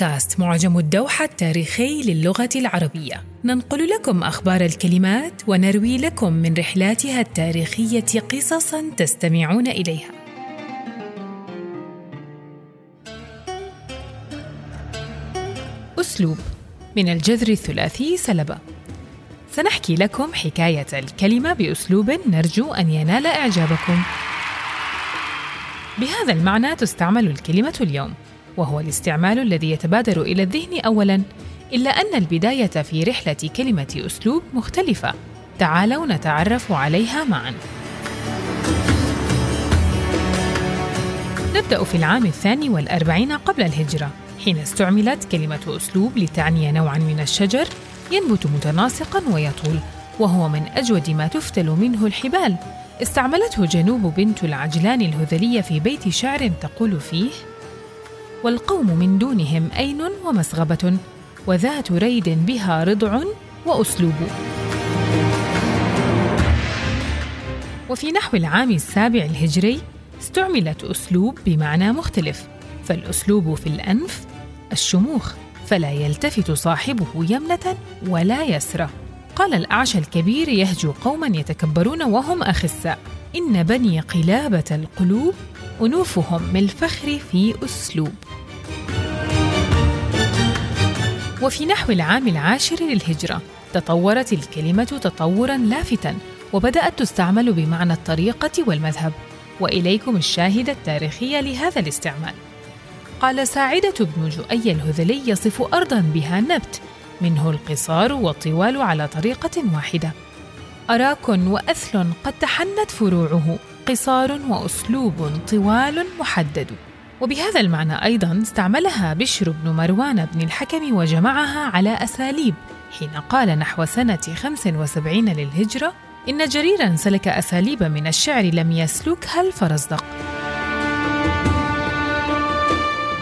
بودكاست معجم الدوحة التاريخي للغة العربية، ننقل لكم أخبار الكلمات ونروي لكم من رحلاتها التاريخية قصصاً تستمعون إليها. أسلوب من الجذر الثلاثي سلبة. سنحكي لكم حكاية الكلمة بأسلوب نرجو أن ينال إعجابكم. بهذا المعنى تستعمل الكلمة اليوم، وهو الاستعمال الذي يتبادر إلى الذهن أولاً، إلا أن البداية في رحلة كلمة أسلوب مختلفة. تعالوا نتعرف عليها معاً. نبدأ في العام 42 قبل الهجرة، حين استعملت كلمة أسلوب لتعني نوعاً من الشجر ينبت متناسقاً ويطول، وهو من أجود ما تفتل منه الحبال. استعملته جنوب بنت العجلان الهذلية في بيت شعر تقول فيه: والقوم من دونهم أين ومسغبة، وذات ريد بها رضع وأسلوب. وفي نحو العام 7 الهجري استعملت أسلوب بمعنى مختلف، فالأسلوب في الأنف الشموخ، فلا يلتفت صاحبه يمنة ولا يسرة. قال الأعشى الكبير يهجو قوماً يتكبرون وهم أخساء: إن بني قلابة القلوب أنوفهم من الفخر في أسلوب. وفي نحو العام 10 للهجرة تطورت الكلمة تطوراً لافتاً، وبدأت تستعمل بمعنى الطريقة والمذهب. وإليكم الشاهد التاريخي لهذا الاستعمال. قال ساعدة بن جؤية الهذلي يصف أرضاً بها نبت، منه القصار والطوال على طريقة واحدة. أراك وأثل قد تحنت فروعه، قصار وأسلوب طوال محدد. وبهذا المعنى أيضاً استعملها بشر بن مروان بن الحكم وجمعها على أساليب، حين قال نحو سنة 75 للهجرة: إن جريراً سلك أساليب من الشعر لم يسلكها الفرزدق.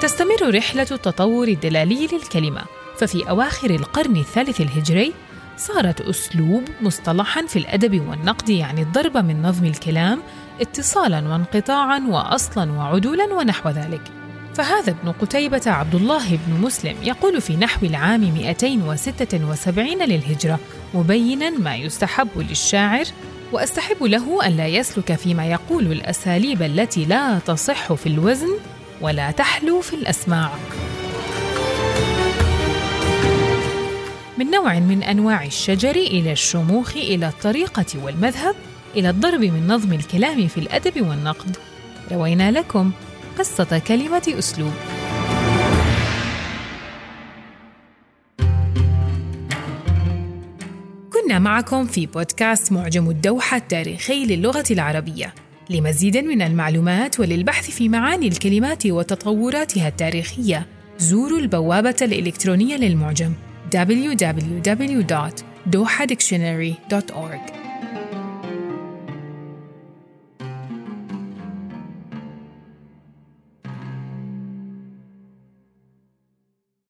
تستمر رحلة التطور الدلالي للكلمة، ففي أواخر القرن 3 الهجري صارت أسلوب مصطلحاً في الأدب والنقد، يعني الضربة من نظم الكلام اتصالاً وانقطاعاً وأصلاً وعدولاً ونحو ذلك. فهذا ابن قتيبة عبد الله بن مسلم يقول في نحو العام 276 للهجرة، مبيناً ما يستحب للشاعر: وأستحب له أن لا يسلك فيما يقول الأساليب التي لا تصح في الوزن ولا تحلو في الأسماع. من نوع من أنواع الشجر، إلى الشموخ، إلى الطريقة والمذهب، إلى الضرب من نظم الكلام في الأدب والنقد. روينا لكم قصة كلمة أسلوب. كنا معكم في بودكاست معجم الدوحة التاريخي للغة العربية. لمزيد من المعلومات وللبحث في معاني الكلمات وتطوراتها التاريخية، زوروا البوابة الإلكترونية للمعجم www.DohaDictionary.org.